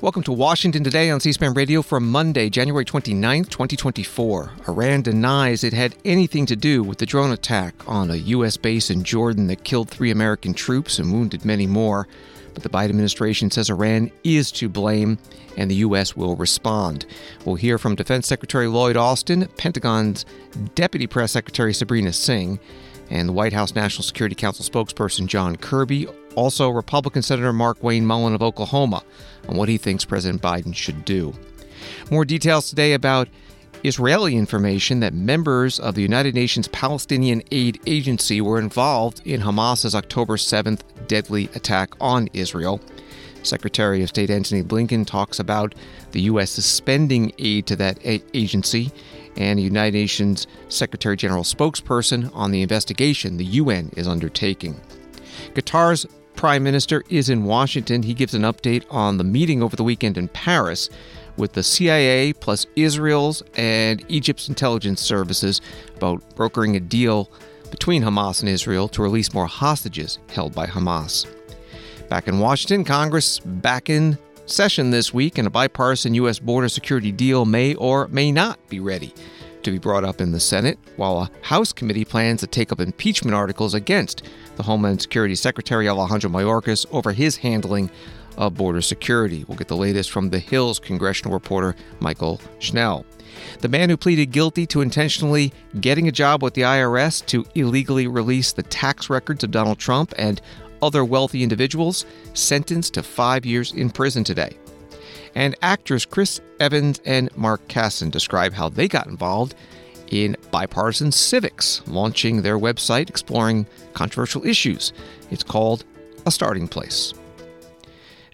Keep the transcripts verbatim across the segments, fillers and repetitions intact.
Welcome to Washington Today on C-SPAN Radio for Monday, January twenty-ninth, twenty twenty-four. Iran denies it had anything to do with the drone attack on a U S base in Jordan that killed three American troops and wounded many more. But the Biden administration says Iran is to blame, and the U S will respond. We'll hear from Defense Secretary Lloyd Austin, Pentagon's Deputy Press Secretary Sabrina Singh, and the White House National Security Council spokesperson John Kirby, also Republican Senator Markwayne Mullin of Oklahoma, on what he thinks President Biden should do. More details today about Israeli information that members of the United Nations Palestinian Aid Agency were involved in Hamas's October seventh deadly attack on Israel. Secretary of State Antony Blinken talks about the U S suspending aid to that a- agency, and the United Nations Secretary General spokesperson on the investigation the U N is undertaking. Qatar's prime minister is in Washington. He gives an update on the meeting over the weekend in Paris with the C I A plus Israel's and Egypt's intelligence services about brokering a deal between Hamas and Israel to release more hostages held by Hamas. Back in Washington, Congress back in session this week, and a bipartisan U S border security deal may or may not be ready to be brought up in the Senate, while a House committee plans to take up impeachment articles against the Homeland Security Secretary Alejandro Mayorkas over his handling of border security. We'll get the latest from The Hill's congressional reporter Mychael Schnell. The man who pleaded guilty to intentionally getting a job with the I R S to illegally release the tax records of Donald Trump and other wealthy individuals, sentenced to five years in prison today. And actors Chris Evans and Mark Kassen describe how they got involved in bipartisan civics, launching their website exploring controversial issues. It's called A Starting Point.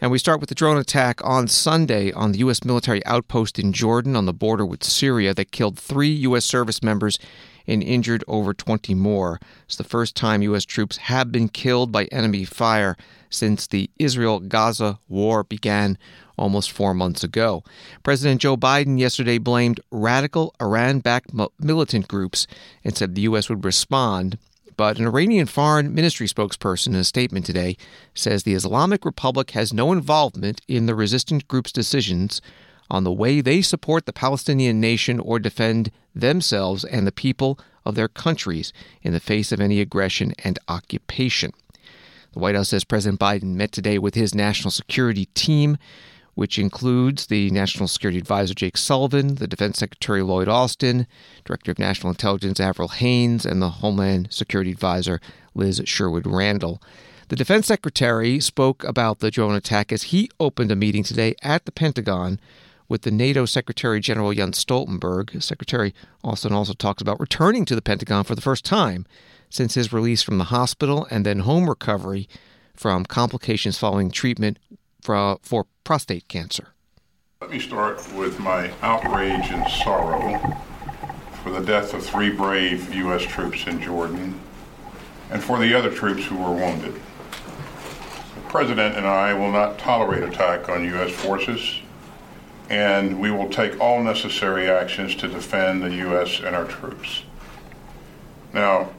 And we start with the drone attack on Sunday on the U S military outpost in Jordan on the border with Syria that killed three U S service members and injured over twenty more. It's the first time U S troops have been killed by enemy fire since the Israel-Gaza war began almost four months ago. President Joe Biden yesterday blamed radical Iran-backed militant groups and said the U S would respond. But an Iranian foreign ministry spokesperson in a statement today says the Islamic Republic has no involvement in the resistance group's decisions on the way they support the Palestinian nation or defend themselves and the people of their countries in the face of any aggression and occupation. The White House says President Biden met today with his national security team, which includes the National Security Advisor Jake Sullivan, the Defense Secretary Lloyd Austin, Director of National Intelligence Avril Haines, and the Homeland Security Advisor Liz Sherwood-Randall. The Defense Secretary spoke about the drone attack as he opened a meeting today at the Pentagon with the NATO Secretary General Jens Stoltenberg. Secretary Austin also talks about returning to the Pentagon for the first time since his release from the hospital and then home recovery from complications following treatment for, for prostate cancer. Let me start with my outrage and sorrow for the death of three brave U S troops in Jordan and for the other troops who were wounded. The President and I will not tolerate attack on U S forces, and we will take all necessary actions to defend the U S and our troops. Now,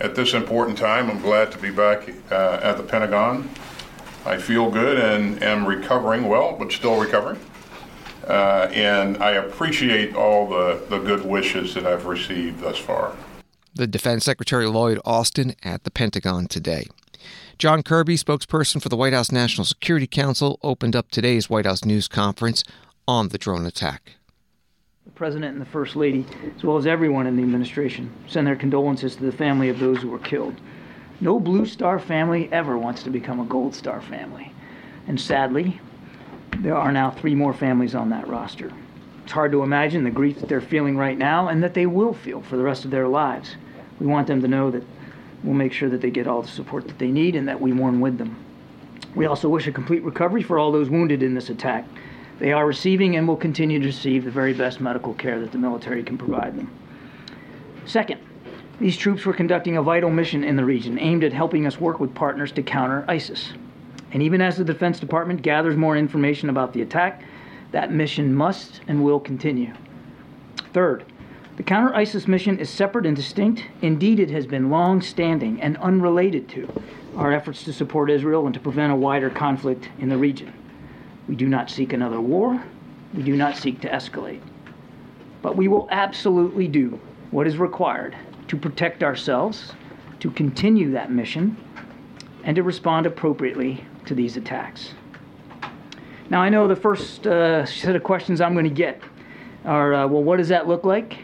at this important time, I'm glad to be back uh, at the Pentagon. I feel good and am recovering well, but still recovering. Uh, and I appreciate all the, the good wishes that I've received thus far. The Defense Secretary Lloyd Austin at the Pentagon today. John Kirby, spokesperson for the White House National Security Council, opened up today's White House news conference on the drone attack. The President and the First Lady, as well as everyone in the administration, send their condolences to the family of those who were killed. No Blue Star family ever wants to become a Gold Star family. And sadly, there are now three more families on that roster. It's hard to imagine the grief that they're feeling right now and that they will feel for the rest of their lives. We want them to know that we'll make sure that they get all the support that they need and that we mourn with them. We also wish a complete recovery for all those wounded in this attack. They are receiving and will continue to receive the very best medical care that the military can provide them. Second, these troops were conducting a vital mission in the region aimed at helping us work with partners to counter ISIS. And even as the Defense Department gathers more information about the attack, that mission must and will continue. Third, the counter-ISIS mission is separate and distinct. Indeed, it has been long-standing and unrelated to our efforts to support Israel and to prevent a wider conflict in the region. We do not seek another war. We do not seek to escalate. But we will absolutely do what is required to protect ourselves, to continue that mission, and to respond appropriately to these attacks. Now, I know the first uh, set of questions I'm going to get are, uh, well, what does that look like?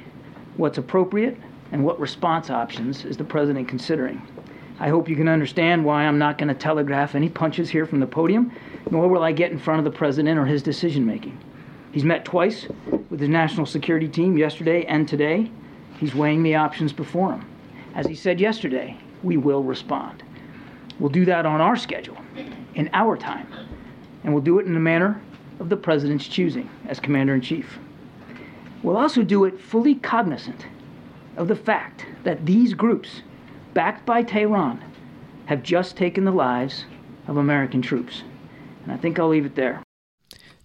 What's appropriate, and what response options is the president considering? I hope you can understand why I'm not going to telegraph any punches here from the podium, nor will I get in front of the president or his decision-making. He's met twice with his national security team yesterday and today. He's weighing the options before him. As he said yesterday, we will respond. We'll do that on our schedule, in our time, and we'll do it in the manner of the president's choosing as commander-in-chief. We'll also do it fully cognizant of the fact that these groups, backed by Tehran, have just taken the lives of American troops. And I think I'll leave it there.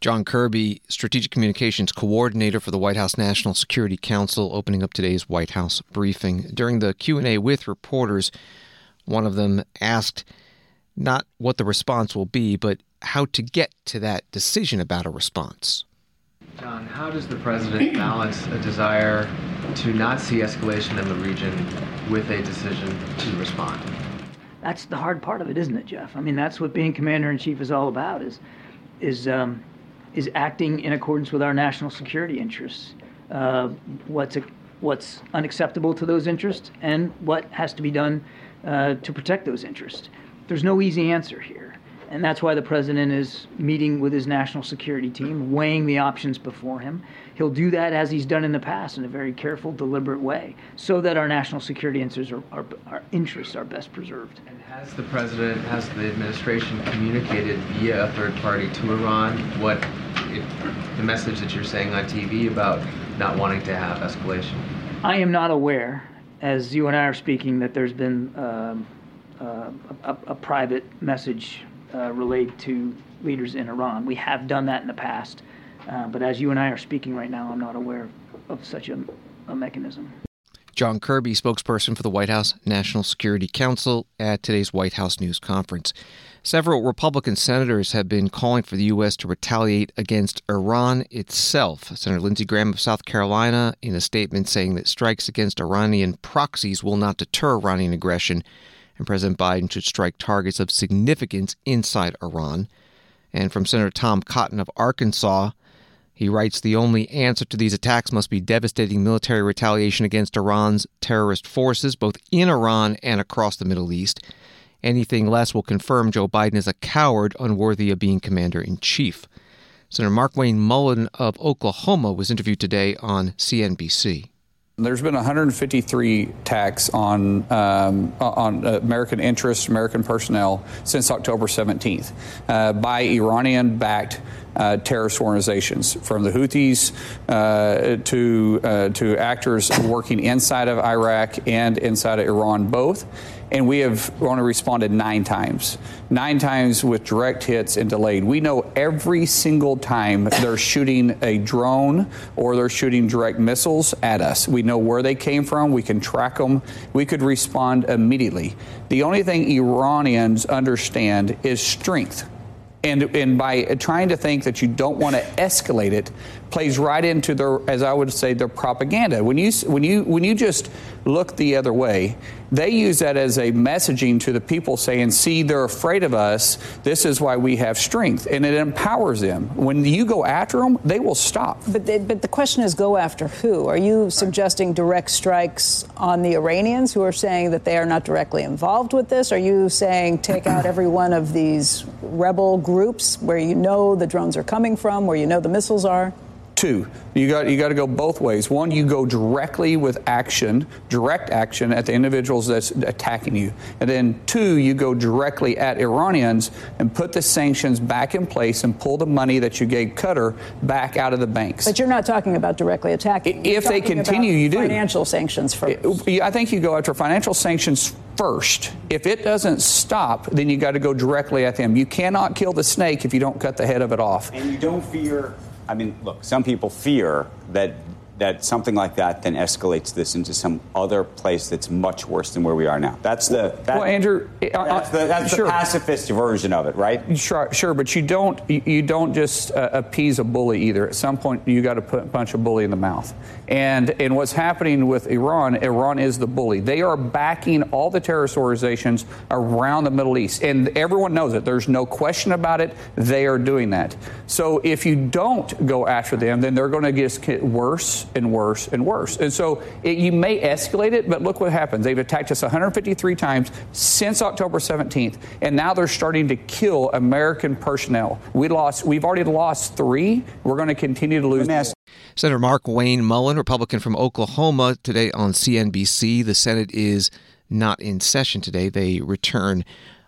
John Kirby, Strategic Communications Coordinator for the White House National Security Council, opening up today's White House briefing. During the Q and A with reporters, one of them asked not what the response will be, but how to get to that decision about a response. John, how does the president balance a desire to not see escalation in the region with a decision to respond? That's the hard part of it, isn't it, Jeff? I mean, that's what being commander-in-chief is all about, is is um, is acting in accordance with our national security interests, uh, what's a, what's unacceptable to those interests, and what has to be done uh, to protect those interests. There's no easy answer here. And that's why the president is meeting with his national security team, weighing the options before him. He'll do that as he's done in the past in a very careful, deliberate way, so that our national security interests are, are, our interests are best preserved. And has the president, has the administration communicated via a third party to Iran what it, the message that you're saying on T V about not wanting to have escalation? I am not aware, as you and I are speaking, that there's been um, uh, a, a private message Uh, relate to leaders in Iran. We have done that in the past, uh, but as you and I are speaking right now, I'm not aware of such a, a mechanism. John Kirby, spokesperson for the White House National Security Council, at today's White House news conference. Several Republican senators have been calling for the U S to retaliate against Iran itself. Senator Lindsey Graham of South Carolina, in a statement saying that strikes against Iranian proxies will not deter Iranian aggression, and President Biden should strike targets of significance inside Iran. And from Senator Tom Cotton of Arkansas, he writes, the only answer to these attacks must be devastating military retaliation against Iran's terrorist forces, both in Iran and across the Middle East. Anything less will confirm Joe Biden is a coward unworthy of being commander-in-chief. Senator Markwayne Mullin of Oklahoma was interviewed today on C N B C. There's been one hundred fifty-three attacks on um, on American interests, American personnel since October seventeenth uh, by Iranian-backed uh, terrorist organizations, from the Houthis uh, to uh, to actors working inside of Iraq and inside of Iran both. And we have only responded nine times, nine times with direct hits and delayed. We know every single time they're shooting a drone or they're shooting direct missiles at us. We know where they came from. We can track them. We could respond immediately. The only thing Iranians understand is strength. And and by trying to think that you don't want to escalate it plays right into their, as I would say, their propaganda. When you when you when you just look the other way, they use that as a messaging to the people saying, see, they're afraid of us. This is why we have strength. And it empowers them. When you go after them, they will stop. But they, but the question is, go after who? Are you suggesting direct strikes on the Iranians who are saying that they are not directly involved with this? Are you saying take out every one of these rebel groups where you know the drones are coming from, where you know the missiles are? Two, you got you got to go both ways. One, you go directly with action, direct action at the individuals that's attacking you. And then two, you go directly at Iranians and put the sanctions back in place and pull the money that you gave Qatar back out of the banks. But you're not talking about directly attacking. If they continue, you do. Financial sanctions first. I think you go after financial sanctions first. If it doesn't stop, then you got to go directly at them. You cannot kill the snake if you don't cut the head of it off. And you don't fear... I mean, look, some people fear that that something like that then escalates this into some other place that's much worse than where we are now. That's the that, well, Andrew. That's the, that's sure. the pacifist version of it, right? Sure, sure. But you don't you don't just uh, appease a bully either. At some point, you got to punch a bully in the mouth. And and what's happening with Iran? Iran is the bully. They are backing all the terrorist organizations around the Middle East, and everyone knows it. There's no question about it. They are doing that. So if you don't go after them, then they're going to get worse and worse and worse. And so it, you may escalate it, but look what happens. They've attacked us one hundred fifty-three times since October seventeenth, and now they're starting to kill American personnel. We lost, we've already lost three. We're going to continue to lose. Senator Markwayne Mullin, Republican from Oklahoma, today on C N B C. The Senate is not in session today. They return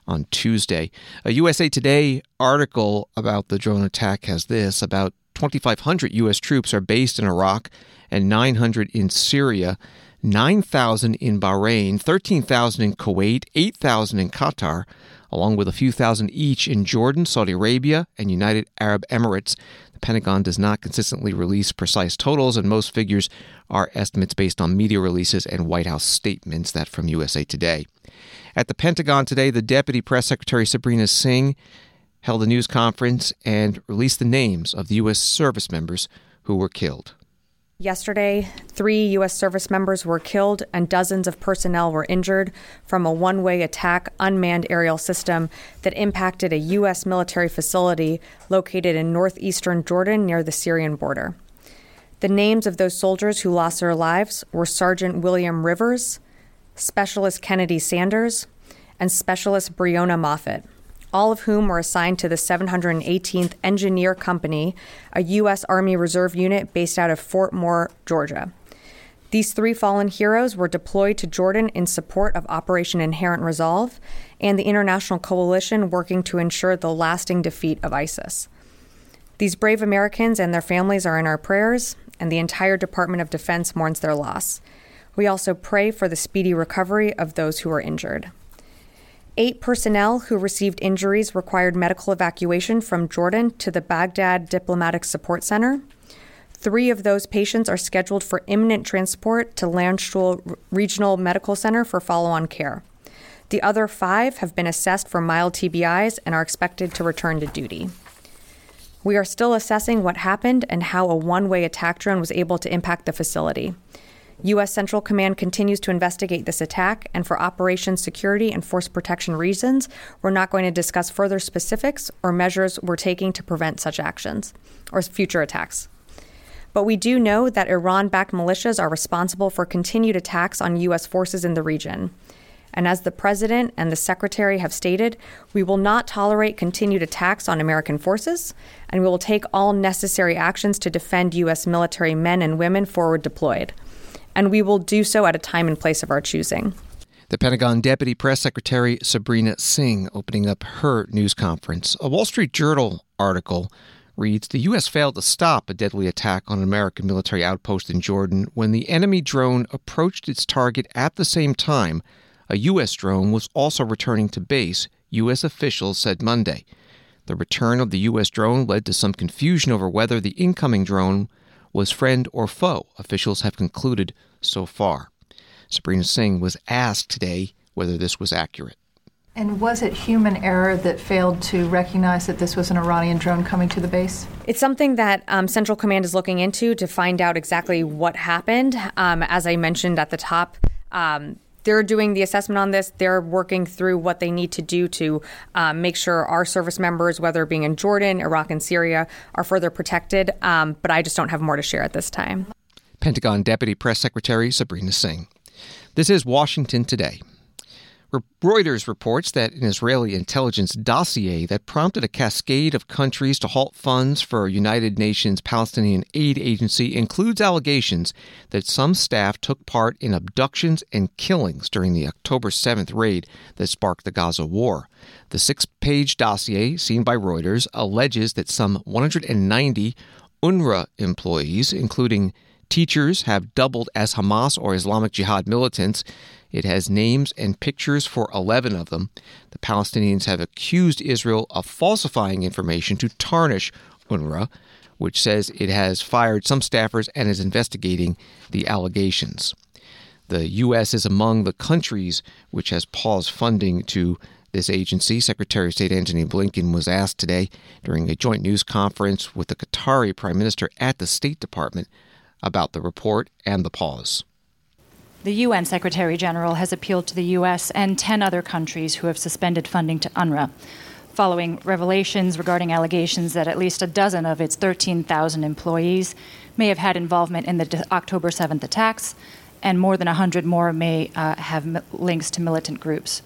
on Tuesday. A U S A Today article about the drone attack has this: about twenty-five hundred U S troops are based in Iraq and nine hundred in Syria, nine thousand in Bahrain, thirteen thousand in Kuwait, eight thousand in Qatar, along with a few thousand each in Jordan, Saudi Arabia, and United Arab Emirates. The Pentagon does not consistently release precise totals, and most figures are estimates based on media releases and White House statements. That from U S A Today. At the Pentagon today, the Deputy Press Secretary Sabrina Singh held a news conference and released the names of the U S service members who were killed. Yesterday, three U S service members were killed and dozens of personnel were injured from a one-way attack unmanned aerial system that impacted a U S military facility located in northeastern Jordan near the Syrian border. The names of those soldiers who lost their lives were Sergeant William Rivers, Specialist Kennedy Sanders, and Specialist Breonna Moffitt, all of whom were assigned to the seven hundred eighteenth Engineer Company, a U S Army Reserve unit based out of Fort Moore, Georgia. These three fallen heroes were deployed to Jordan in support of Operation Inherent Resolve and the international coalition working to ensure the lasting defeat of ISIS. These brave Americans and their families are in our prayers, and the entire Department of Defense mourns their loss. We also pray for the speedy recovery of those who were injured. Eight personnel who received injuries required medical evacuation from Jordan to the Baghdad Diplomatic Support Center. Three of those patients are scheduled for imminent transport to Landstuhl Regional Medical Center for follow-on care. The other five have been assessed for mild T B Is and are expected to return to duty. We are still assessing what happened and how a one-way attack drone was able to impact the facility. U S. Central Command continues to investigate this attack, and for operations security and force protection reasons, we're not going to discuss further specifics or measures we're taking to prevent such actions or future attacks. But we do know that Iran-backed militias are responsible for continued attacks on U S forces in the region. And as the President and the Secretary have stated, we will not tolerate continued attacks on American forces, and we will take all necessary actions to defend U S military men and women forward deployed. And we will do so at a time and place of our choosing. The Pentagon Deputy Press Secretary Sabrina Singh opening up her news conference. A Wall Street Journal article reads, the U S failed to stop a deadly attack on an American military outpost in Jordan when the enemy drone approached its target at the same time. A U S drone was also returning to base, U S officials said Monday. The return of the U S drone led to some confusion over whether the incoming drone was friend or foe, officials have concluded so far. Sabrina Singh was asked today whether this was accurate. And was it human error that failed to recognize that this was an Iranian drone coming to the base? It's something that um, Central Command is looking into to find out exactly what happened. Um, as I mentioned at the top, um, they're doing the assessment on this. They're working through what they need to do to um, make sure our service members, whether being in Jordan, Iraq, and Syria, are further protected. Um, but I just don't have more to share at this time. Pentagon Deputy Press Secretary Sabrina Singh. This is Washington Today. Reuters reports that an Israeli intelligence dossier that prompted a cascade of countries to halt funds for United Nations Palestinian Aid Agency includes allegations that some staff took part in abductions and killings during the October seventh raid that sparked the Gaza war. The six-page dossier seen by Reuters alleges that some one hundred ninety UNRWA employees, including teachers, have doubled as Hamas or Islamic Jihad militants. It has names and pictures for eleven of them. The Palestinians have accused Israel of falsifying information to tarnish UNRWA, which says it has fired some staffers and is investigating the allegations. The U S is among the countries which has paused funding to this agency. Secretary of State Antony Blinken was asked today during a joint news conference with the Qatari Prime Minister at the State Department about the report and the pause. The U N Secretary General has appealed to the U S and ten other countries who have suspended funding to UNRWA, following revelations regarding allegations that at least a dozen of its thirteen thousand employees may have had involvement in the October seventh attacks, and more than one hundred more may uh, have m- links to militant groups.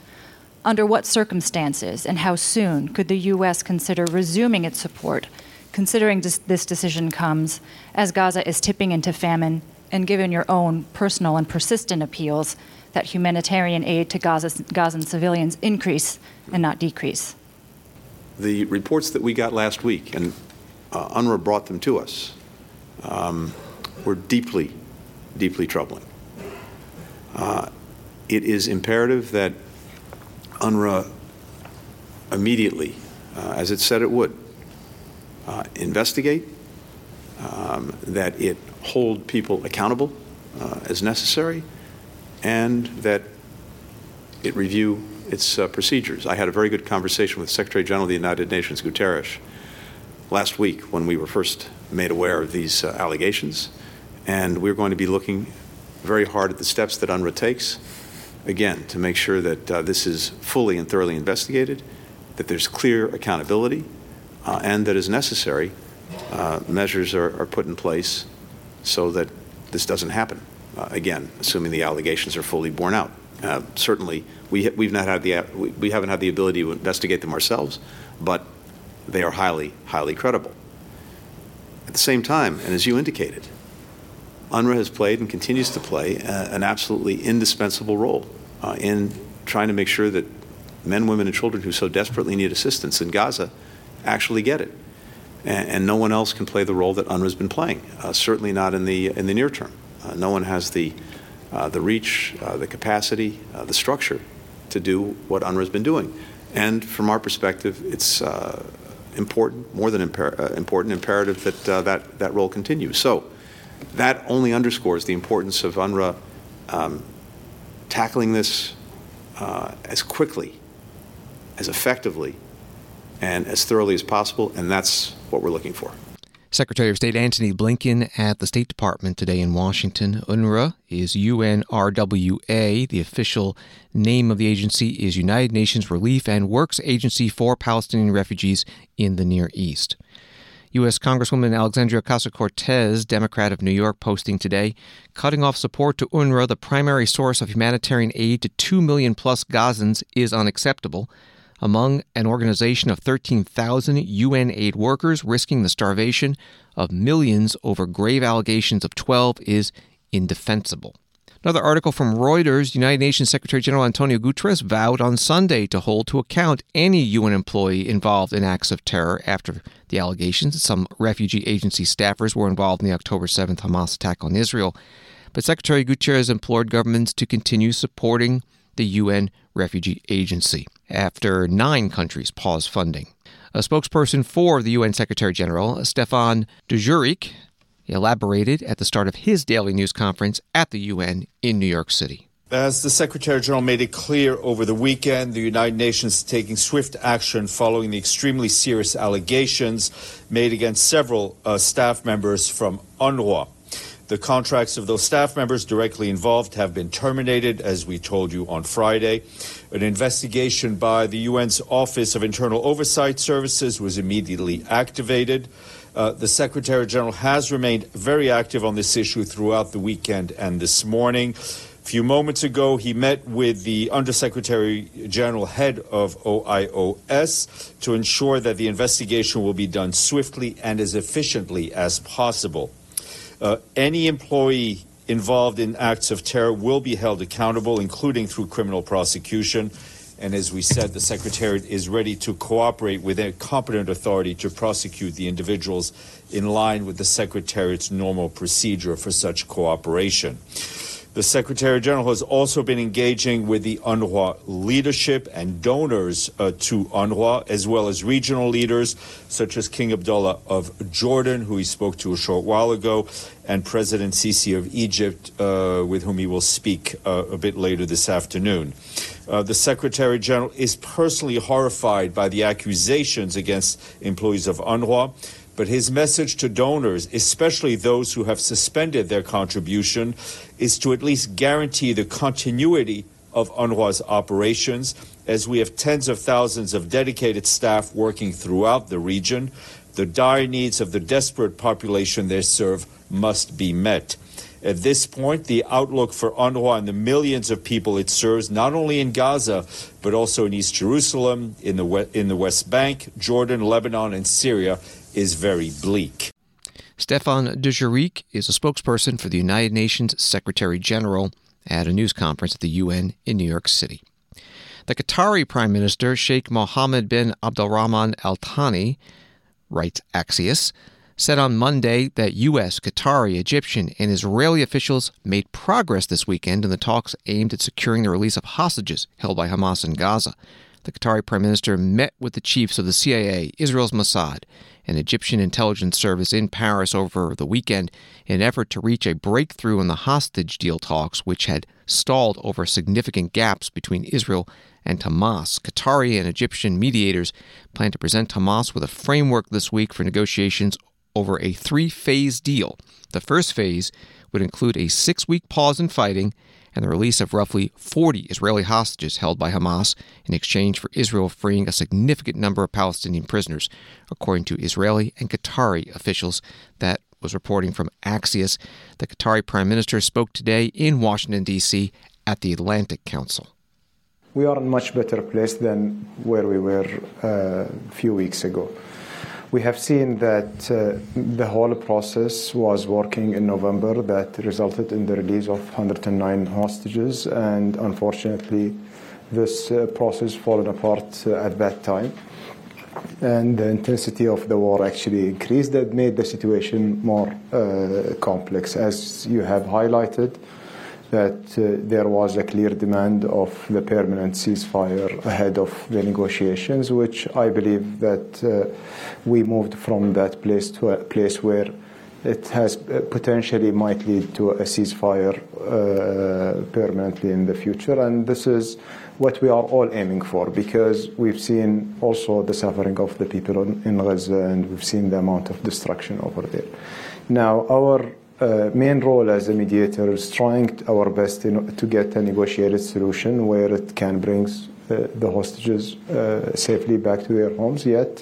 Under what circumstances and how soon could the U S consider resuming its support, considering this decision comes as Gaza is tipping into famine, and given your own personal and persistent appeals that humanitarian aid to Gaza, Gazan civilians increase and not decrease? The reports that we got last week, and uh, UNRWA brought them to us, um, were deeply, deeply troubling. Uh, it is imperative that UNRWA immediately, uh, as it said it would, Uh, investigate, um, that it hold people accountable uh, as necessary, and that it review its uh, procedures. I had a very good conversation with Secretary General of the United Nations, Guterres, last week when we were first made aware of these uh, allegations, and we're going to be looking very hard at the steps that UNRWA takes, again, to make sure that uh, this is fully and thoroughly investigated, that there's clear accountability, Uh, and that as necessary, uh, measures are, are put in place so that this doesn't happen. Uh, again, assuming the allegations are fully borne out. Uh, certainly, we ha- we've not had the we, we haven't had the ability to investigate them ourselves, but they are highly, highly credible. At the same time, and as you indicated, UNRWA has played and continues to play uh, an absolutely indispensable role uh, in trying to make sure that men, women, and children who so desperately need assistance in Gaza actually get it, and, and no one else can play the role that UNRWA's been playing. Uh, certainly not in the in the near term. Uh, no one has the uh, the reach, uh, the capacity, uh, the structure to do what UNRWA's been doing. And from our perspective, it's uh, important, more than impar- uh, important, imperative that uh, that that role continues. So that only underscores the importance of UNRWA um, tackling this uh, as quickly, as effectively, and as thoroughly as possible, and that's what we're looking for. Secretary of State Antony Blinken at the State Department today in Washington. UNRWA is U N R W A. The official name of the agency is United Nations Relief and Works Agency for Palestinian Refugees in the Near East. U S. Congresswoman Alexandria Ocasio-Cortez, Democrat of New York, posting today, cutting off support to UNRWA, the primary source of humanitarian aid to two million plus Gazans, is unacceptable. Among an organization of thirteen thousand U N aid workers risking the starvation of millions over grave allegations of twelve is indefensible. Another article from Reuters, United Nations Secretary General Antonio Guterres vowed on Sunday to hold to account any U N employee involved in acts of terror after the allegations that some refugee agency staffers were involved in the October seventh Hamas attack on Israel. But Secretary Guterres implored governments to continue supporting the U N Refugee Agency after nine countries paused funding. A spokesperson for the U N Secretary General, Stefan Dujarric, elaborated at the start of his daily news conference at the U N in New York City. As the Secretary General made it clear over the weekend, the United Nations is taking swift action following the extremely serious allegations made against several uh, staff members from UNRWA. The contracts of those staff members directly involved have been terminated, as we told you on Friday. An investigation by the U N's Office of Internal Oversight Services was immediately activated. Uh, the Secretary General has remained very active on this issue throughout the weekend and this morning. A few moments ago, he met with the Undersecretary General, head of O I O S, to ensure that the investigation will be done swiftly and as efficiently as possible. Uh, any employee involved in acts of terror will be held accountable, including through criminal prosecution. And as we said, the Secretariat is ready to cooperate with a competent authority to prosecute the individuals in line with the Secretariat's normal procedure for such cooperation. The Secretary General has also been engaging with the UNRWA leadership and donors uh, to UNRWA, as well as regional leaders such as King Abdullah of Jordan, who he spoke to a short while ago, and President Sisi of Egypt, uh, with whom he will speak uh, a bit later this afternoon. Uh, the Secretary General is personally horrified by the accusations against employees of UNRWA. But his message to donors, especially those who have suspended their contribution, is to at least guarantee the continuity of UNRWA's operations, as we have tens of thousands of dedicated staff working throughout the region. The dire needs of the desperate population they serve must be met. At this point, the outlook for UNRWA and the millions of people it serves, not only in Gaza, but also in East Jerusalem, in the West, in the West Bank, Jordan, Lebanon, and Syria, is very bleak. Stéphane Dujarric is a spokesperson for the United Nations Secretary General at a news conference at the U N in New York City. The Qatari Prime Minister, Sheikh Mohammed bin Abdulrahman Al Thani, writes Axios, said on Monday that U S, Qatari, Egyptian, and Israeli officials made progress this weekend in the talks aimed at securing the release of hostages held by Hamas in Gaza. The Qatari Prime Minister met with the chiefs of the C I A, Israel's Mossad, and Egyptian intelligence service in Paris over the weekend in an effort to reach a breakthrough in the hostage deal talks, which had stalled over significant gaps between Israel and Hamas. Qatari and Egyptian mediators plan to present Hamas with a framework this week for negotiations over a three-phase deal. The first phase would include a six-week pause in fighting and the release of roughly forty Israeli hostages held by Hamas in exchange for Israel freeing a significant number of Palestinian prisoners, according to Israeli and Qatari officials. That was reporting from Axios. The Qatari Prime Minister spoke today in Washington, D C at the Atlantic Council. We are in a much better place than where we were uh, a few weeks ago. We have seen that uh, the whole process was working in November that resulted in the release of one hundred nine hostages, and unfortunately this uh, process fallen apart uh, at that time, and the intensity of the war actually increased. That made the situation more uh, complex. As you have highlighted, that uh, there was a clear demand of the permanent ceasefire ahead of the negotiations, which I believe that uh, we moved from that place to a place where it has uh, potentially might lead to a ceasefire uh, permanently in the future. And this is what we are all aiming for, because we've seen also the suffering of the people in Gaza, and we've seen the amount of destruction over there. Now, our Uh, main role as a mediator is trying our best in, to get a negotiated solution where it can bring uh, the hostages uh, safely back to their homes, yet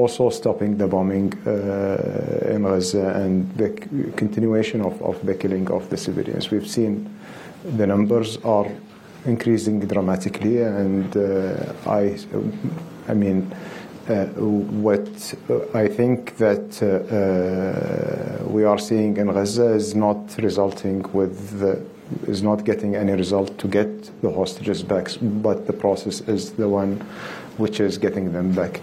also stopping the bombing uh, in Gaza and the c- continuation of, of the killing of the civilians. We've seen the numbers are increasing dramatically, and uh, I, I mean, Uh, what I think that uh, uh, we are seeing in Gaza is not resulting with the, is not getting any result to get the hostages back, but the process is the one which is getting them back.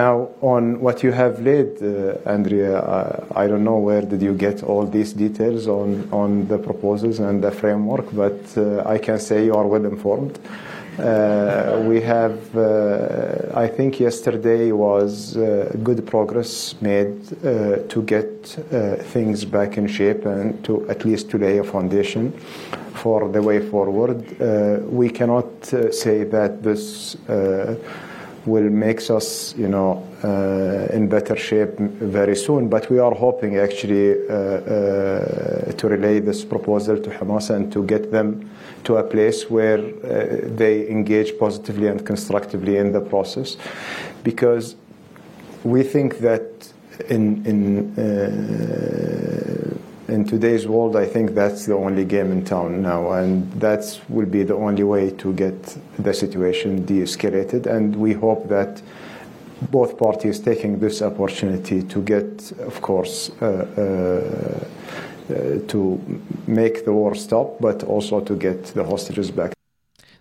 Now, on what you have laid, uh, Andrea, uh, I don't know where did you get all these details on, on the proposals and the framework, but uh, I can say you are well informed. Uh, we have, uh, I think yesterday was uh, good progress made uh, to get uh, things back in shape and to at least to lay a foundation for the way forward. Uh, we cannot uh, say that this uh, will make us, you know, uh, in better shape very soon, but we are hoping actually uh, uh, to relay this proposal to Hamas and to get them to a place where uh, they engage positively and constructively in the process, because we think that in in uh, in today's world, I think that's the only game in town now, and that will be the only way to get the situation de-escalated. And we hope that both parties taking this opportunity to get, of course, uh, uh, uh, to make the war stop, but also to get the hostages back.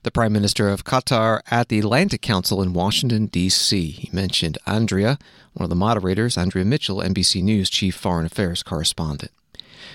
The Prime Minister of Qatar at the Atlantic Council in Washington, D C He mentioned Andrea, one of the moderators, Andrea Mitchell, N B C News chief foreign affairs correspondent.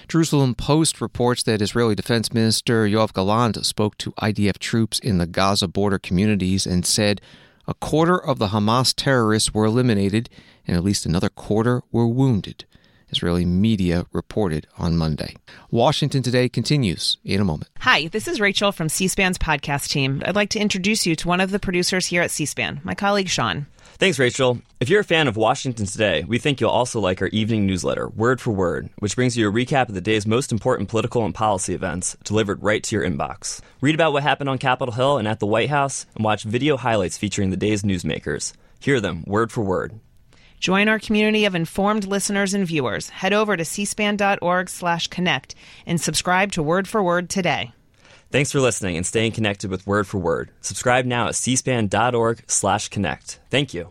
Jerusalem Post reports that Israeli Defense Minister Yoav Gallant spoke to I D F troops in the Gaza border communities and said a quarter of the Hamas terrorists were eliminated and at least another quarter were wounded, Israeli media reported on Monday. Washington Today continues in a moment. Hi, this is Rachel from C-SPAN's podcast team. I'd like to introduce you to one of the producers here at C-SPAN, my colleague Sean. Thanks, Rachel. If you're a fan of Washington Today, we think you'll also like our evening newsletter, Word for Word, which brings you a recap of the day's most important political and policy events, delivered right to your inbox. Read about what happened on Capitol Hill and at the White House, and watch video highlights featuring the day's newsmakers. Hear them word for word. Join our community of informed listeners and viewers. Head over to cspan.org slash connect and subscribe to Word for Word today. Thanks for listening and staying connected with Word for Word. Subscribe now at cspan.org slash connect. Thank you.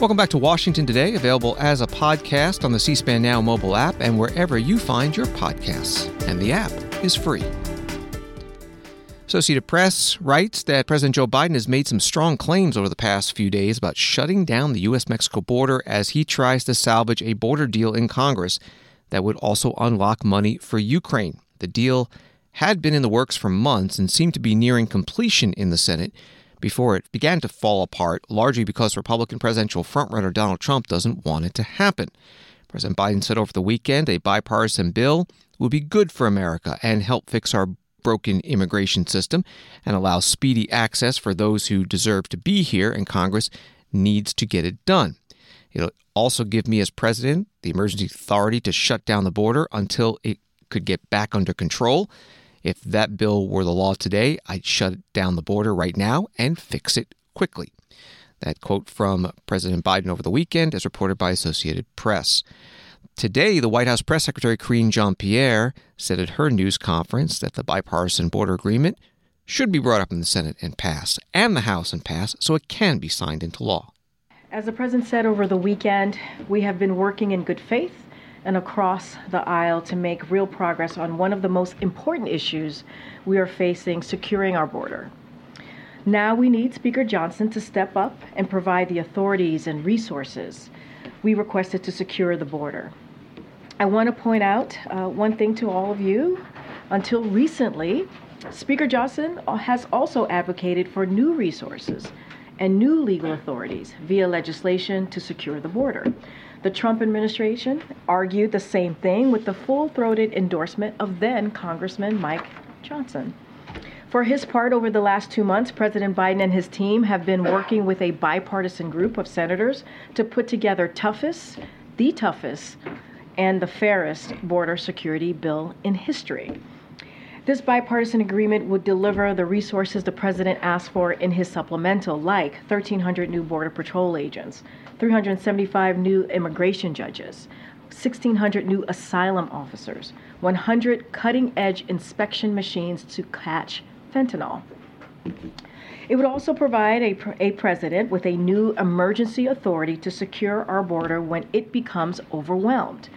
Welcome back to Washington Today, available as a podcast on the C-SPAN Now mobile app and wherever you find your podcasts. And the app is free. Associated Press writes that President Joe Biden has made some strong claims over the past few days about shutting down the U S Mexico border as he tries to salvage a border deal in Congress that would also unlock money for Ukraine. The deal had been in the works for months and seemed to be nearing completion in the Senate before it began to fall apart, largely because Republican presidential frontrunner Donald Trump doesn't want it to happen. President Biden said over the weekend a bipartisan bill would be good for America and help fix our broken immigration system and allow speedy access for those who deserve to be here, and Congress needs to get it done. It'll also give me as president the emergency authority to shut down the border until it could get back under control. If that bill were the law today, I'd shut down the border right now and fix it quickly. That quote from President Biden over the weekend as reported by Associated Press. Today, the White House Press Secretary Karine Jean-Pierre said at her news conference that the bipartisan border agreement should be brought up in the Senate and passed, and the House and passed, so it can be signed into law. As the president said over the weekend, we have been working in good faith and across the aisle to make real progress on one of the most important issues we are facing, securing our border. Now we need Speaker Johnson to step up and provide the authorities and resources we requested to secure the border. I want to point out uh, one thing to all of you. Until recently, Speaker Johnson has also advocated for new resources and new legal authorities via legislation to secure the border. The Trump administration argued the same thing with the full-throated endorsement of then-Congressman Mike Johnson. For his part, over the last two months, President Biden and his team have been working with a bipartisan group of senators to put together toughest, the toughest, and the fairest border security bill in history. This bipartisan agreement would deliver the resources the president asked for in his supplemental, like one thousand three hundred new Border Patrol agents, three hundred seventy-five new immigration judges, one thousand six hundred new asylum officers, one hundred cutting-edge inspection machines to catch fentanyl. It would also provide a, a president with a new emergency authority to secure our border when it becomes overwhelmed.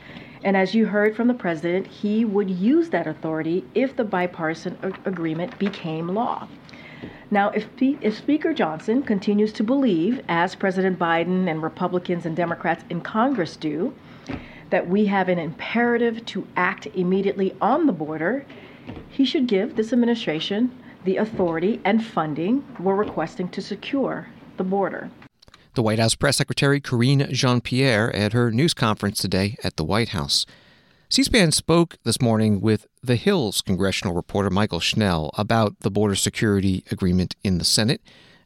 And as you heard from the president, he would use that authority if the bipartisan ag- agreement became law. Now, if, P- if Speaker Johnson continues to believe, as President Biden and Republicans and Democrats in Congress do, that we have an imperative to act immediately on the border, he should give this administration the authority and funding we're requesting to secure the border. The White House Press Secretary Karine Jean-Pierre at her news conference today at the White House. C-SPAN spoke this morning with The Hill's congressional reporter Mychael Schnell about the border security agreement in the Senate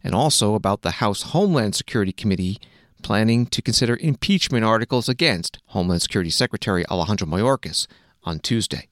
and also about the House Homeland Security Committee planning to consider impeachment articles against Homeland Security Secretary Alejandro Mayorkas on Tuesday.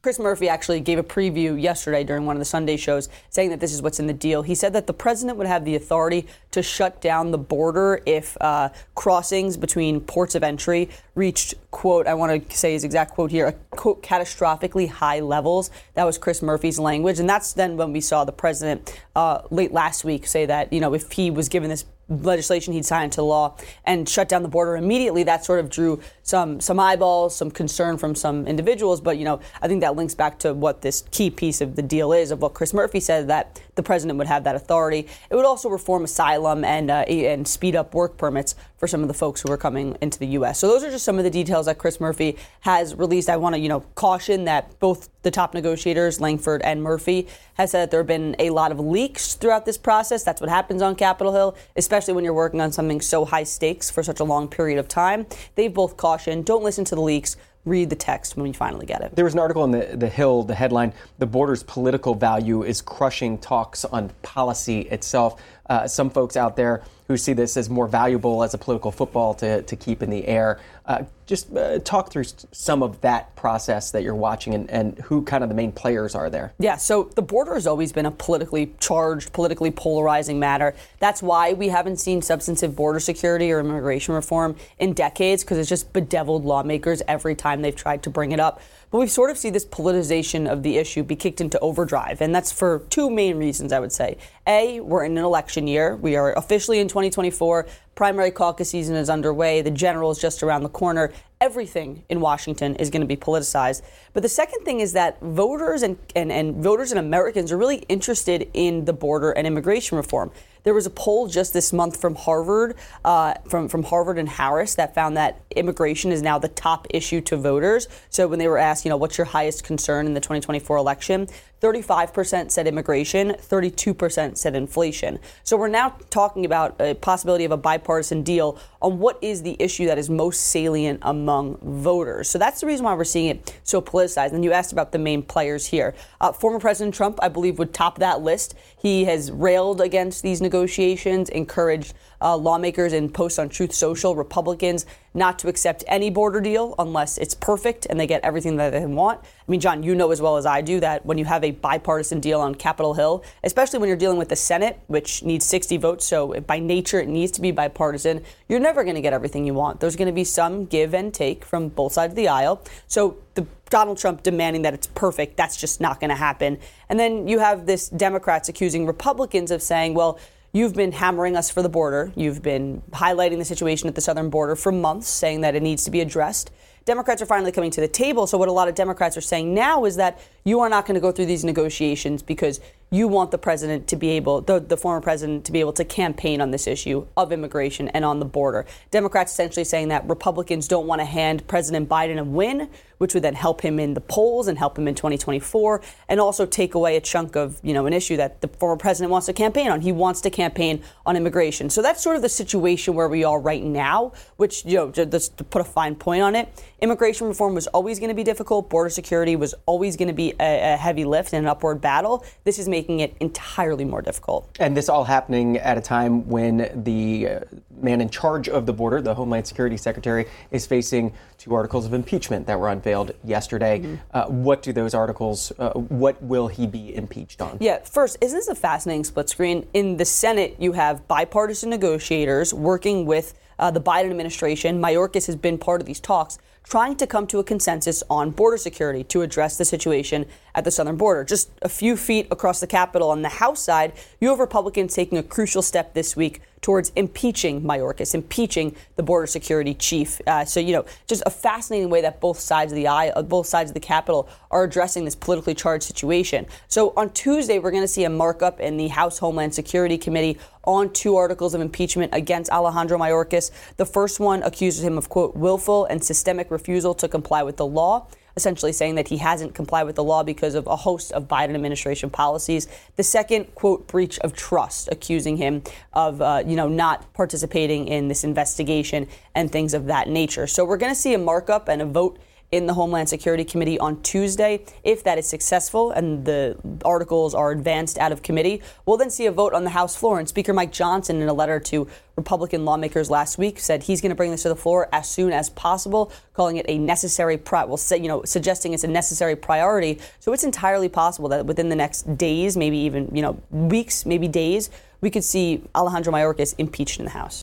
Chris Murphy actually gave a preview yesterday during one of the Sunday shows saying that this is what's in the deal. He said that the president would have the authority to shut down the border if uh, crossings between ports of entry reached, quote, I want to say his exact quote here, quote, catastrophically high levels. That was Chris Murphy's language. And that's then when we saw the president uh, late last week say that, you know, if he was given this legislation he'd signed into law and shut down the border immediately. That sort of drew some some eyeballs, some concern from some individuals. But, you know, I think that links back to what this key piece of the deal is, of what Chris Murphy said, that the president would have that authority. It would also reform asylum and uh, and speed up work permits for some of the folks who are coming into the U S. So those are just some of the details that Chris Murphy has released. I want to, you know, caution that both the top negotiators, Langford and Murphy, has said that there have been a lot of leaks throughout this process. That's what happens on Capitol Hill, especially when you're working on something so high stakes for such a long period of time. They've both cautioned, don't listen to the leaks. Read the text when you finally get it. There was an article in the, the Hill, the headline, "The Border's Political Value is Crushing Talks on Policy Itself." Uh, some folks out there who see this as more valuable as a political football to, to keep in the air. Uh, just uh, talk through some of that process that you're watching and, and who kind of the main players are there. Yeah, so the border has always been a politically charged, politically polarizing matter. That's why we haven't seen substantive border security or immigration reform in decades, because it's just bedeviled lawmakers every time they've tried to bring it up. But we've sort of seen this politicization of the issue be kicked into overdrive, and that's for two main reasons, I would say. A, we're in an election year. We are officially in twenty twenty-four. Primary caucus season is underway. The general is just around the corner. Everything in Washington is going to be politicized. But the second thing is that voters and, and, and voters and Americans are really interested in the border and immigration reform. There was a poll just this month from Harvard, uh, from, from Harvard and Harris that found that immigration is now the top issue to voters. So when they were asked, you know, what's your highest concern in the twenty twenty-four election, thirty-five percent said immigration, thirty-two percent said inflation. So we're now talking about a possibility of a bipartisan deal on what is the issue that is most salient among voters. So that's the reason why we're seeing it so politicized. And you asked about the main players here. Uh, former President Trump, I believe, would top that list. He has railed against these negotiations, encouraged uh, lawmakers in posts on Truth Social, Republicans, not to accept any border deal unless it's perfect and they get everything that they want. I mean, John, you know as well as I do that when you have a bipartisan deal on Capitol Hill, especially when you're dealing with the Senate, which needs sixty votes, so by nature it needs to be bipartisan, you're never going to get everything you want. There's going to be some give and take from both sides of the aisle. So the Donald Trump demanding that it's perfect, that's just not going to happen. And then you have this Democrats accusing Republicans of saying, well, you've been hammering us for the border. You've been highlighting the situation at the southern border for months, saying that it needs to be addressed. Democrats are finally coming to the table. So what a lot of Democrats are saying now is that you are not going to go through these negotiations because you want the president to be able, the, the former president to be able to campaign on this issue of immigration and on the border. Democrats essentially saying that Republicans don't want to hand President Biden a win, which would then help him in the polls and help him in twenty twenty-four and also take away a chunk of, you know, an issue that the former president wants to campaign on. He wants to campaign on immigration. So that's sort of the situation where we are right now, which, you know, just to put a fine point on it. Immigration reform was always going to be difficult. Border security was always going to be a, a heavy lift and an upward battle. This is making it entirely more difficult. And this all happening at a time when the man in charge of the border, the Homeland Security Secretary, is facing two articles of impeachment that were unveiled yesterday. Mm-hmm. Uh, what do those articles, uh, what will he be impeached on? Yeah, first, isn't this a fascinating split screen? In the Senate, you have bipartisan negotiators working with Uh, the Biden administration. Mayorkas has been part of these talks, trying to come to a consensus on border security to address the situation at the southern border. Just a few feet across the Capitol on the House side, you have Republicans taking a crucial step this week towards impeaching Mayorkas, impeaching the border security chief. Uh, so, you know, just a fascinating way that both sides of the aisle, both sides of the Capitol are addressing this politically charged situation. So on Tuesday, we're going to see a markup in the House Homeland Security Committee on two articles of impeachment against Alejandro Mayorkas. The first one accuses him of, quote, willful and systemic refusal to comply with the law. essentially saying that he hasn't complied with the law because of a host of Biden administration policies. The second, quote, breach of trust, accusing him of, uh, you know, not participating in this investigation and things of that nature. So we're going to see a markup and a vote in the Homeland Security Committee on Tuesday. If that is successful and the articles are advanced out of committee, we'll then see a vote on the House floor. And Speaker Mike Johnson, in a letter to Republican lawmakers last week, said he's going to bring this to the floor as soon as possible, calling it a necessary pri- well, say, you know, suggesting it's a necessary priority. So it's entirely possible that within the next days, maybe even, you know, weeks, maybe days, we could see Alejandro Mayorkas impeached in the House.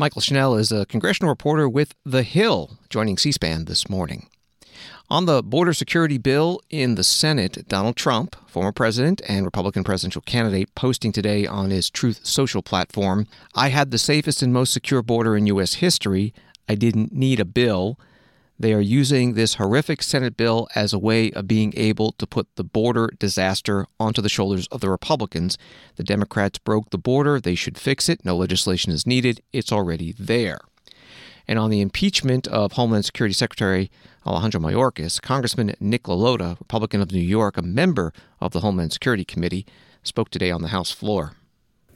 Mychael Schnell is a congressional reporter with The Hill, joining C-SPAN this morning. On the border security bill in the Senate, Donald Trump, former president and Republican presidential candidate, posting today on his Truth Social platform, "I had the safest and most secure border in U S history. I didn't need a bill. They are using this horrific Senate bill as a way of being able to put the border disaster onto the shoulders of the Republicans. The Democrats broke the border. They should fix it. No legislation is needed. It's already there." And on the impeachment of Homeland Security Secretary Alejandro Mayorkas, Congressman Nick LaLota, Republican of New York, a member of the Homeland Security Committee, spoke today on the House floor.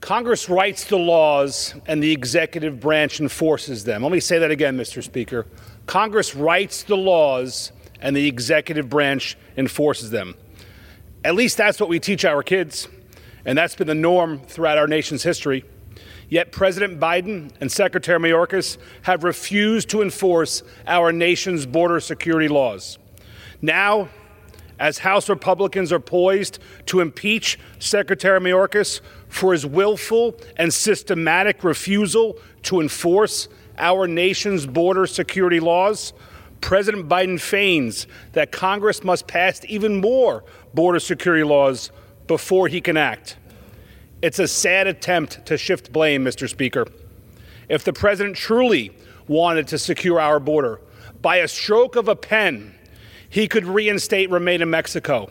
"Congress writes the laws and the executive branch enforces them." Let me say that again, Mister Speaker. Congress writes the laws and the executive branch enforces them. At least that's what we teach our kids, and that's been the norm throughout our nation's history. Yet President Biden and Secretary Mayorkas have refused to enforce our nation's border security laws. Now, as House Republicans are poised to impeach Secretary Mayorkas for his willful and systematic refusal to enforce our nation's border security laws, President Biden feigns that Congress must pass even more border security laws before he can act. It's a sad attempt to shift blame, Mister Speaker. If the president truly wanted to secure our border, by a stroke of a pen, he could reinstate Remain in Mexico.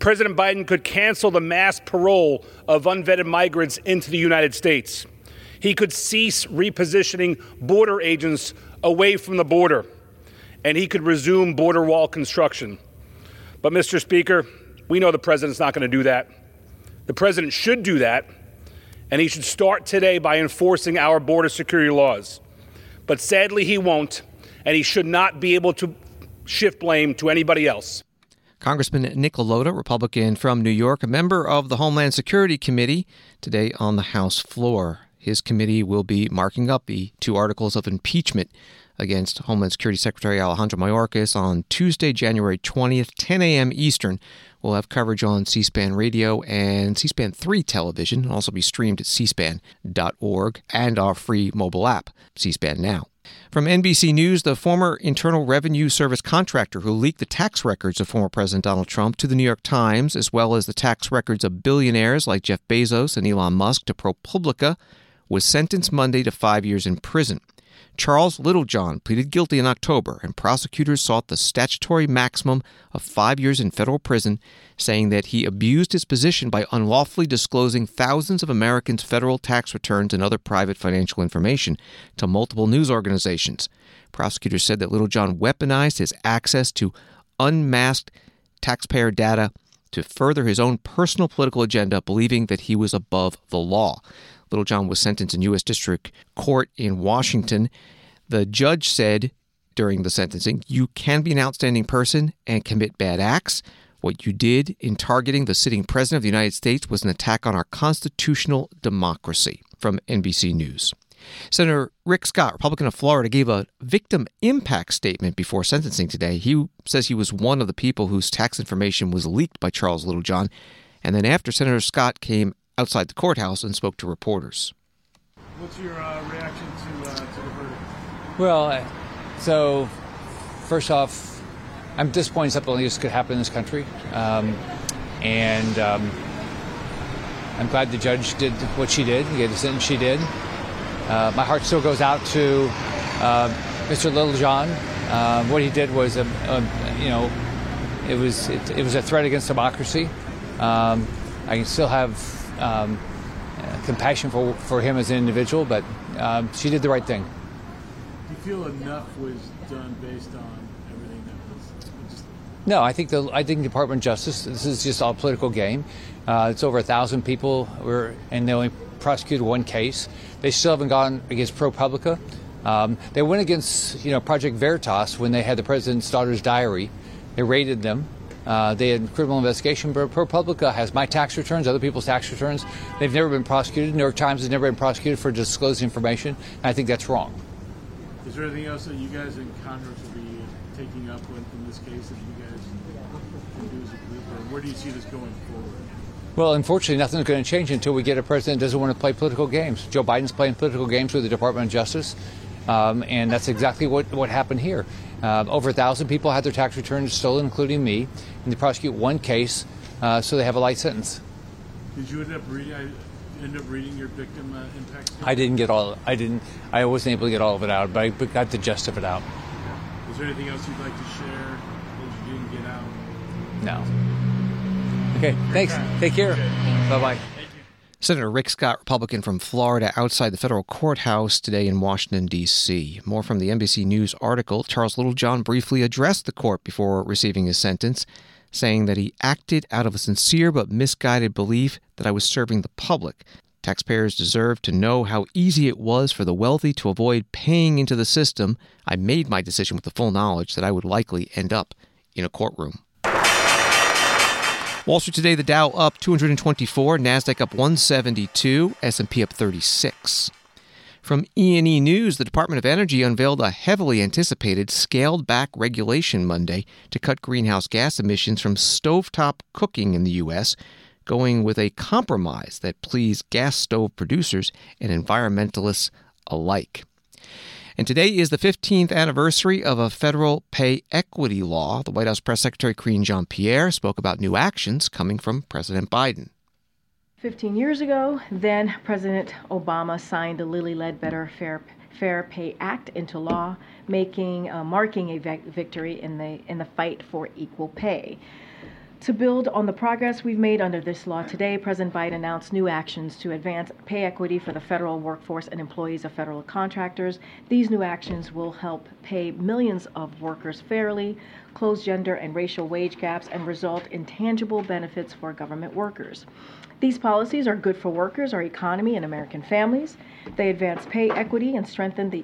President Biden could cancel the mass parole of unvetted migrants into the United States. He could cease repositioning border agents away from the border, and he could resume border wall construction. But, Mister Speaker, we know the president's not going to do that. The president should do that, and he should start today by enforcing our border security laws. But sadly, he won't, and he should not be able to shift blame to anybody else. Congressman Nick LaLota, Republican from New York, a member of the Homeland Security Committee, today on the House floor. His committee will be marking up the two articles of impeachment against Homeland Security Secretary Alejandro Mayorkas on Tuesday, January twentieth, ten a.m. Eastern. We'll have coverage on C-SPAN Radio and C-SPAN three television. It'll also be streamed at c span dot org and our free mobile app, C-SPAN Now. From N B C News, the former Internal Revenue Service contractor who leaked the tax records of former President Donald Trump to the New York Times, as well as the tax records of billionaires like Jeff Bezos and Elon Musk to ProPublica, was sentenced Monday to five years in prison. Charles Littlejohn pleaded guilty in October, and prosecutors sought the statutory maximum of five years in federal prison, saying that he abused his position by unlawfully disclosing thousands of Americans' federal tax returns and other private financial information to multiple news organizations. Prosecutors said that Littlejohn weaponized his access to unmasked taxpayer data to further his own personal political agenda, believing that he was above the law. Littlejohn was sentenced in U S District Court in Washington. The judge said during the sentencing, "You can be an outstanding person and commit bad acts. What you did in targeting the sitting president of the United States was an attack on our constitutional democracy." From N B C News. Senator Rick Scott, Republican of Florida, gave a victim impact statement before sentencing today. He says he was one of the people whose tax information was leaked by Charles Littlejohn. And then after Senator Scott came outside the courthouse and spoke to reporters. What's your uh, reaction to, uh, to the verdict? Well, so first off, I'm disappointed something like this could happen in this country. Um, and um, I'm glad the judge did what she did. He gave the sentence she did. Uh, my heart still goes out to uh, Mister Littlejohn. Uh, what he did was, a, a, you know, it was it, it was a threat against democracy. Um, I can still have um, compassion for for him as an individual, but um, she did the right thing. Do you feel enough was done based on everything that was No, I think the I think Department of Justice, this is just all political game. Uh, it's over a thousand people, were, and they only prosecuted one case. They still haven't gone against ProPublica. Um, they went against, you know, Project Veritas when they had the president's daughter's diary. They raided them. Uh, they had criminal investigation, but ProPublica has my tax returns, other people's tax returns. They've never been prosecuted. New York Times has never been prosecuted for disclosing information. And I think that's wrong. Is there anything else that you guys in Congress will be taking up in, in this case that you guys can do as a group? Or where do you see this going forward? Well, unfortunately, nothing's going to change until we get a president that doesn't want to play political games. Joe Biden's playing political games with the Department of Justice. Um, and that's exactly what, what happened here. Uh, over a thousand people had their tax returns stolen, including me, and they prosecute one case, uh, so they have a light sentence. Did you end up reading? I, end up reading your victim uh, impact statement? I didn't get all. I didn't. I wasn't able to get all of it out, but I got the gist of it out. Okay. Is there anything else you'd like to share that you didn't get out? No. Okay. Thanks. Take care. Bye bye. Senator Rick Scott, Republican from Florida, outside the federal courthouse today in Washington, D C More from the N B C News article. Charles Littlejohn briefly addressed the court before receiving his sentence, saying that he acted out of a sincere but misguided belief that I was serving the public. Taxpayers deserve to know how easy it was for the wealthy to avoid paying into the system. I made my decision with the full knowledge that I would likely end up in a courtroom. Wall Street today, the Dow up two hundred twenty-four, NASDAQ up one seventy-two, S and P up thirty-six. From E and E News, the Department of Energy unveiled a heavily anticipated scaled-back regulation Monday to cut greenhouse gas emissions from stovetop cooking in the U S, going with a compromise that pleased gas stove producers and environmentalists alike. And today is the fifteenth anniversary of a federal pay equity law. The White House Press Secretary Karine Jean-Pierre spoke about new actions coming from President Biden. Fifteen years ago, then President Obama signed the Lilly Ledbetter Fair, Fair Pay Act into law, making uh, marking a victory in the in the fight for equal pay. To build on the progress we've made under this law today, President Biden announced new actions to advance pay equity for the federal workforce and employees of federal contractors. These new actions will help pay millions of workers fairly, close gender and racial wage gaps, and result in tangible benefits for government workers. These policies are good for workers, our economy, and American families. They advance pay equity and strengthen the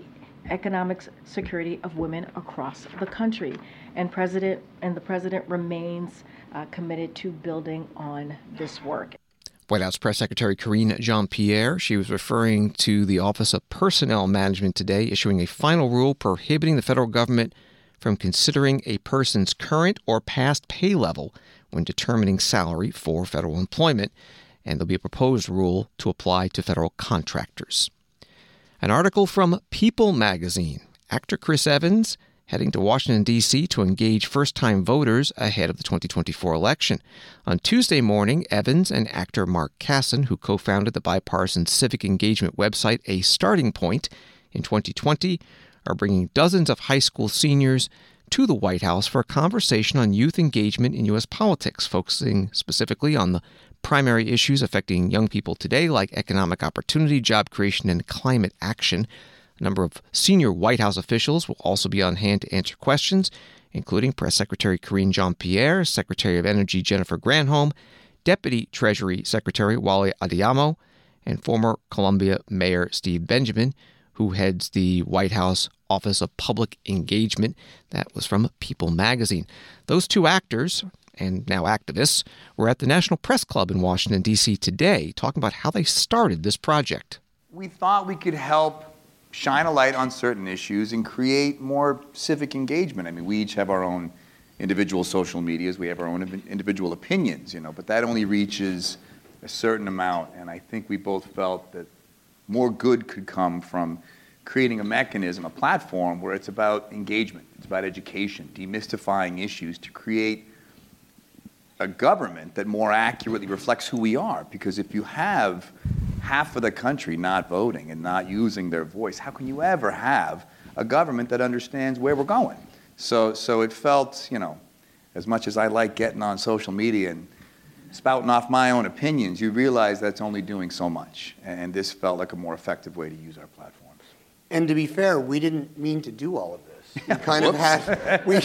economic security of women across the country. And President and the President remains Uh, committed to building on this work. White House Press Secretary Karine Jean-Pierre, she was referring to the Office of Personnel Management today, issuing a final rule prohibiting the federal government from considering a person's current or past pay level when determining salary for federal employment. And there'll be a proposed rule to apply to federal contractors. An article from People magazine. Actor Chris Evans heading to Washington, D C to engage first-time voters ahead of the twenty twenty-four election. On Tuesday morning, Evans and actor Mark Kassen, who co-founded the bipartisan civic engagement website A Starting Point in twenty twenty, are bringing dozens of high school seniors to the White House for a conversation on youth engagement in U S politics, focusing specifically on the primary issues affecting young people today, like economic opportunity, job creation, and climate action. A number of senior White House officials will also be on hand to answer questions, including Press Secretary Karine Jean-Pierre, Secretary of Energy Jennifer Granholm, Deputy Treasury Secretary Wale Adeyemo, and former Columbia Mayor Steve Benjamin, who heads the White House Office of Public Engagement. That was from People magazine. Those two actors, and now activists, were at the National Press Club in Washington, D C today, talking about how they started this project. We thought we could help shine a light on certain issues and create more civic engagement. I mean, we each have our own individual social medias. We have our own individual opinions, you know, but that only reaches a certain amount. And I think we both felt that more good could come from creating a mechanism, a platform where it's about engagement, it's about education, demystifying issues to create a government that more accurately reflects who we are. Because if you have half of the country not voting and not using their voice, how can you ever have a government that understands where we're going? So so it felt, you know, as much as I like getting on social media and spouting off my own opinions, you realize that's only doing so much. And this felt like a more effective way to use our platforms. And to be fair, we didn't mean to do all of this. We kind of had, we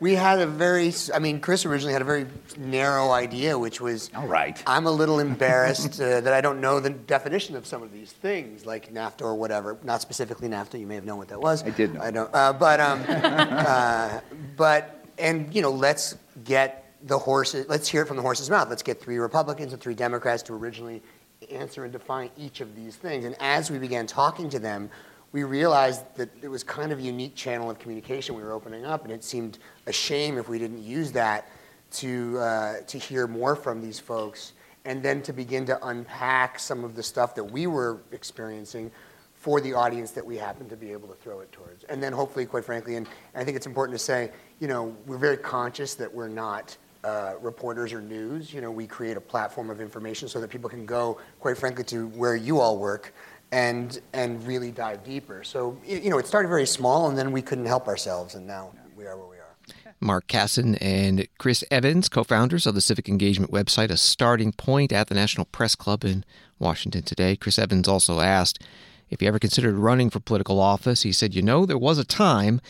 we had a very, I mean, Chris originally had a very narrow idea, which was, all right, I'm a little embarrassed uh, that I don't know the definition of some of these things, like NAFTA or whatever. Not specifically NAFTA. You may have known what that was. I did know. I don't. Uh, but, um, uh, but, and you know, let's get the horses. Let's hear it from the horse's mouth. Let's get three Republicans and three Democrats to originally answer and define each of these things. And as we began talking to them, we realized that it was kind of a unique channel of communication we were opening up, and it seemed a shame if we didn't use that to uh, to hear more from these folks, and then to begin to unpack some of the stuff that we were experiencing for the audience that we happened to be able to throw it towards. And then hopefully, quite frankly, and I think it's important to say, you know, we're very conscious that we're not Uh, reporters or news. You know, we create a platform of information so that people can go, quite frankly, to where you all work and and really dive deeper. So, you know, it started very small, and then we couldn't help ourselves, and now we are where we are. Mark Kassen and Chris Evans, co-founders of the civic engagement website A Starting Point at the National Press Club in Washington today. Chris Evans also asked if he ever considered running for political office. He said, you know, there was a time,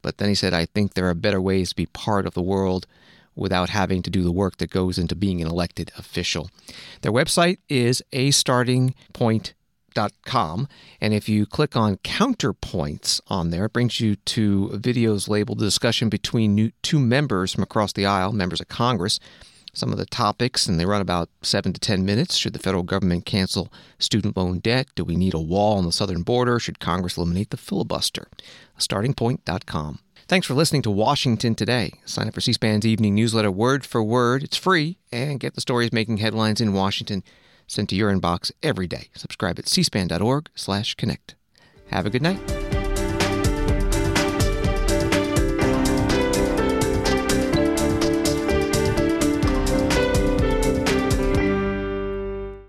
but then he said, I think there are better ways to be part of the world without having to do the work that goes into being an elected official. Their website is a starting point dot com, and if you click on Counterpoints on there, it brings you to videos labeled the discussion between new, two members from across the aisle, members of Congress. Some of the topics, and they run about seven to ten minutes. Should the federal government cancel student loan debt? Do we need a wall on the southern border? Should Congress eliminate the filibuster? starting point dot com. Thanks for listening to Washington Today. Sign up for C-SPAN's evening newsletter, Word for Word. It's free, and get the stories making headlines in Washington sent to your inbox every day. Subscribe at c span dot org slash connect. Have a good night.